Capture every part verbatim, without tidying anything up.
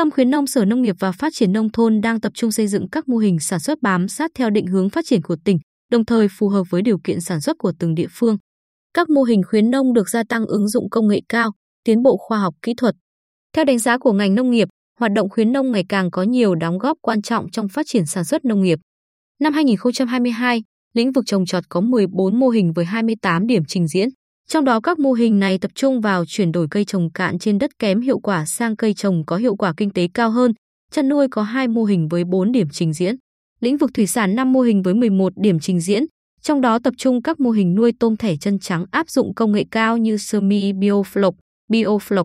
tâm khuyến nông, Sở Nông nghiệp và Phát triển Nông thôn đang tập trung xây dựng các mô hình sản xuất bám sát theo định hướng phát triển của tỉnh, đồng thời phù hợp với điều kiện sản xuất của từng địa phương. Các mô hình khuyến nông được gia tăng ứng dụng công nghệ cao, tiến bộ khoa học kỹ thuật. Theo đánh giá của ngành nông nghiệp, hoạt động khuyến nông ngày càng có nhiều đóng góp quan trọng trong phát triển sản xuất nông nghiệp. Năm hai nghìn không trăm hai mươi hai, lĩnh vực trồng trọt có mười bốn mô hình với hai mươi tám điểm trình diễn. Trong đó các mô hình này tập trung vào chuyển đổi cây trồng cạn trên đất kém hiệu quả sang cây trồng có hiệu quả kinh tế cao hơn. Chăn nuôi có hai mô hình với bốn điểm trình diễn. Lĩnh vực thủy sản năm mô hình với mười một điểm trình diễn. Trong đó tập trung các mô hình nuôi tôm thẻ chân trắng áp dụng công nghệ cao như semi biofloc, biofloc.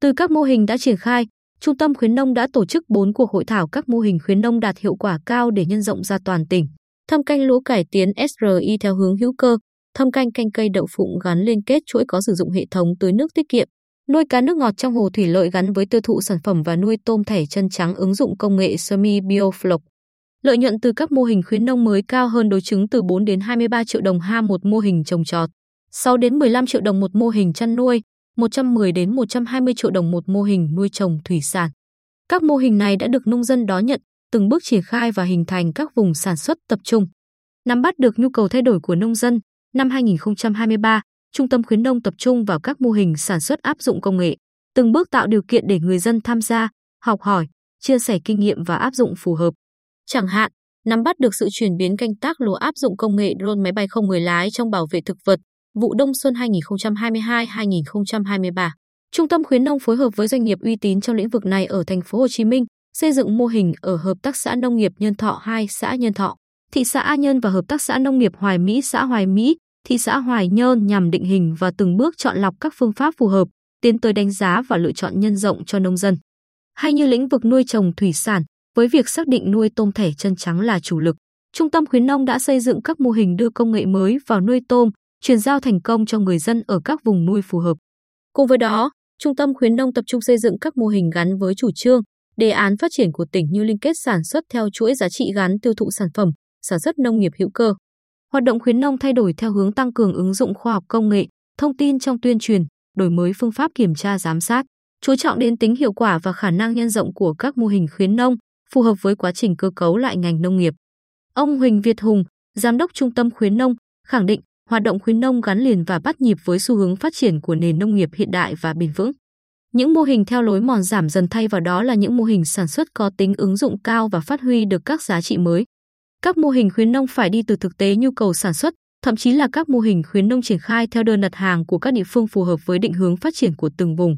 Từ các mô hình đã triển khai, Trung tâm khuyến nông đã tổ chức bốn cuộc hội thảo các mô hình khuyến nông đạt hiệu quả cao để nhân rộng ra toàn tỉnh. Thâm canh lúa cải tiến S R I theo hướng hữu cơ, thâm canh canh cây đậu phụng gắn liên kết chuỗi có sử dụng hệ thống tưới nước tiết kiệm, nuôi cá nước ngọt trong hồ thủy lợi gắn với tiêu thụ sản phẩm và nuôi tôm thẻ chân trắng ứng dụng công nghệ semi biofloc. Lợi nhuận từ các mô hình khuyến nông mới cao hơn đối chứng từ bốn đến hai mươi ba triệu đồng ha một mô hình trồng trọt, sáu đến mười lăm triệu đồng một mô hình chăn nuôi, một trăm mười đến một trăm hai mươi triệu đồng một mô hình nuôi trồng thủy sản. Các mô hình này đã được nông dân đón nhận, từng bước triển khai và hình thành các vùng sản xuất tập trung. Nắm bắt được nhu cầu thay đổi của nông dân, năm hai nghìn không trăm hai mươi ba, Trung tâm khuyến nông tập trung vào các mô hình sản xuất áp dụng công nghệ, từng bước tạo điều kiện để người dân tham gia, học hỏi, chia sẻ kinh nghiệm và áp dụng phù hợp. Chẳng hạn, nắm bắt được sự chuyển biến canh tác lúa áp dụng công nghệ drone máy bay không người lái trong bảo vệ thực vật, vụ đông xuân hai nghìn không trăm hai mươi hai đến hai nghìn không trăm hai mươi ba. Trung tâm khuyến nông phối hợp với doanh nghiệp uy tín trong lĩnh vực này ở thành phố Hồ Chí Minh, xây dựng mô hình ở hợp tác xã nông nghiệp Nhân Thọ hai xã Nhân Thọ, thị xã An Nhơn và hợp tác xã nông nghiệp Hoài Mỹ xã Hoài Mỹ, thị xã Hoài Nhơn nhằm định hình và từng bước chọn lọc các phương pháp phù hợp, tiến tới đánh giá và lựa chọn nhân rộng cho nông dân. Hay như lĩnh vực nuôi trồng thủy sản, với việc xác định nuôi tôm thẻ chân trắng là chủ lực, Trung tâm khuyến nông đã xây dựng các mô hình đưa công nghệ mới vào nuôi tôm, chuyển giao thành công cho người dân ở các vùng nuôi phù hợp. Cùng với đó, Trung tâm khuyến nông tập trung xây dựng các mô hình gắn với chủ trương, đề án phát triển của tỉnh như liên kết sản xuất theo chuỗi giá trị gắn tiêu thụ sản phẩm, sản xuất nông nghiệp hữu cơ. Hoạt động khuyến nông thay đổi theo hướng tăng cường ứng dụng khoa học công nghệ, thông tin trong tuyên truyền, đổi mới phương pháp kiểm tra giám sát, chú trọng đến tính hiệu quả và khả năng nhân rộng của các mô hình khuyến nông, phù hợp với quá trình cơ cấu lại ngành nông nghiệp. Ông Huỳnh Việt Hùng, Giám đốc Trung tâm khuyến nông, khẳng định hoạt động khuyến nông gắn liền và bắt nhịp với xu hướng phát triển của nền nông nghiệp hiện đại và bền vững. Những mô hình theo lối mòn giảm dần, thay vào đó là những mô hình sản xuất có tính ứng dụng cao và phát huy được các giá trị mới. Các mô hình khuyến nông phải đi từ thực tế nhu cầu sản xuất, thậm chí là các mô hình khuyến nông triển khai theo đơn đặt hàng của các địa phương phù hợp với định hướng phát triển của từng vùng.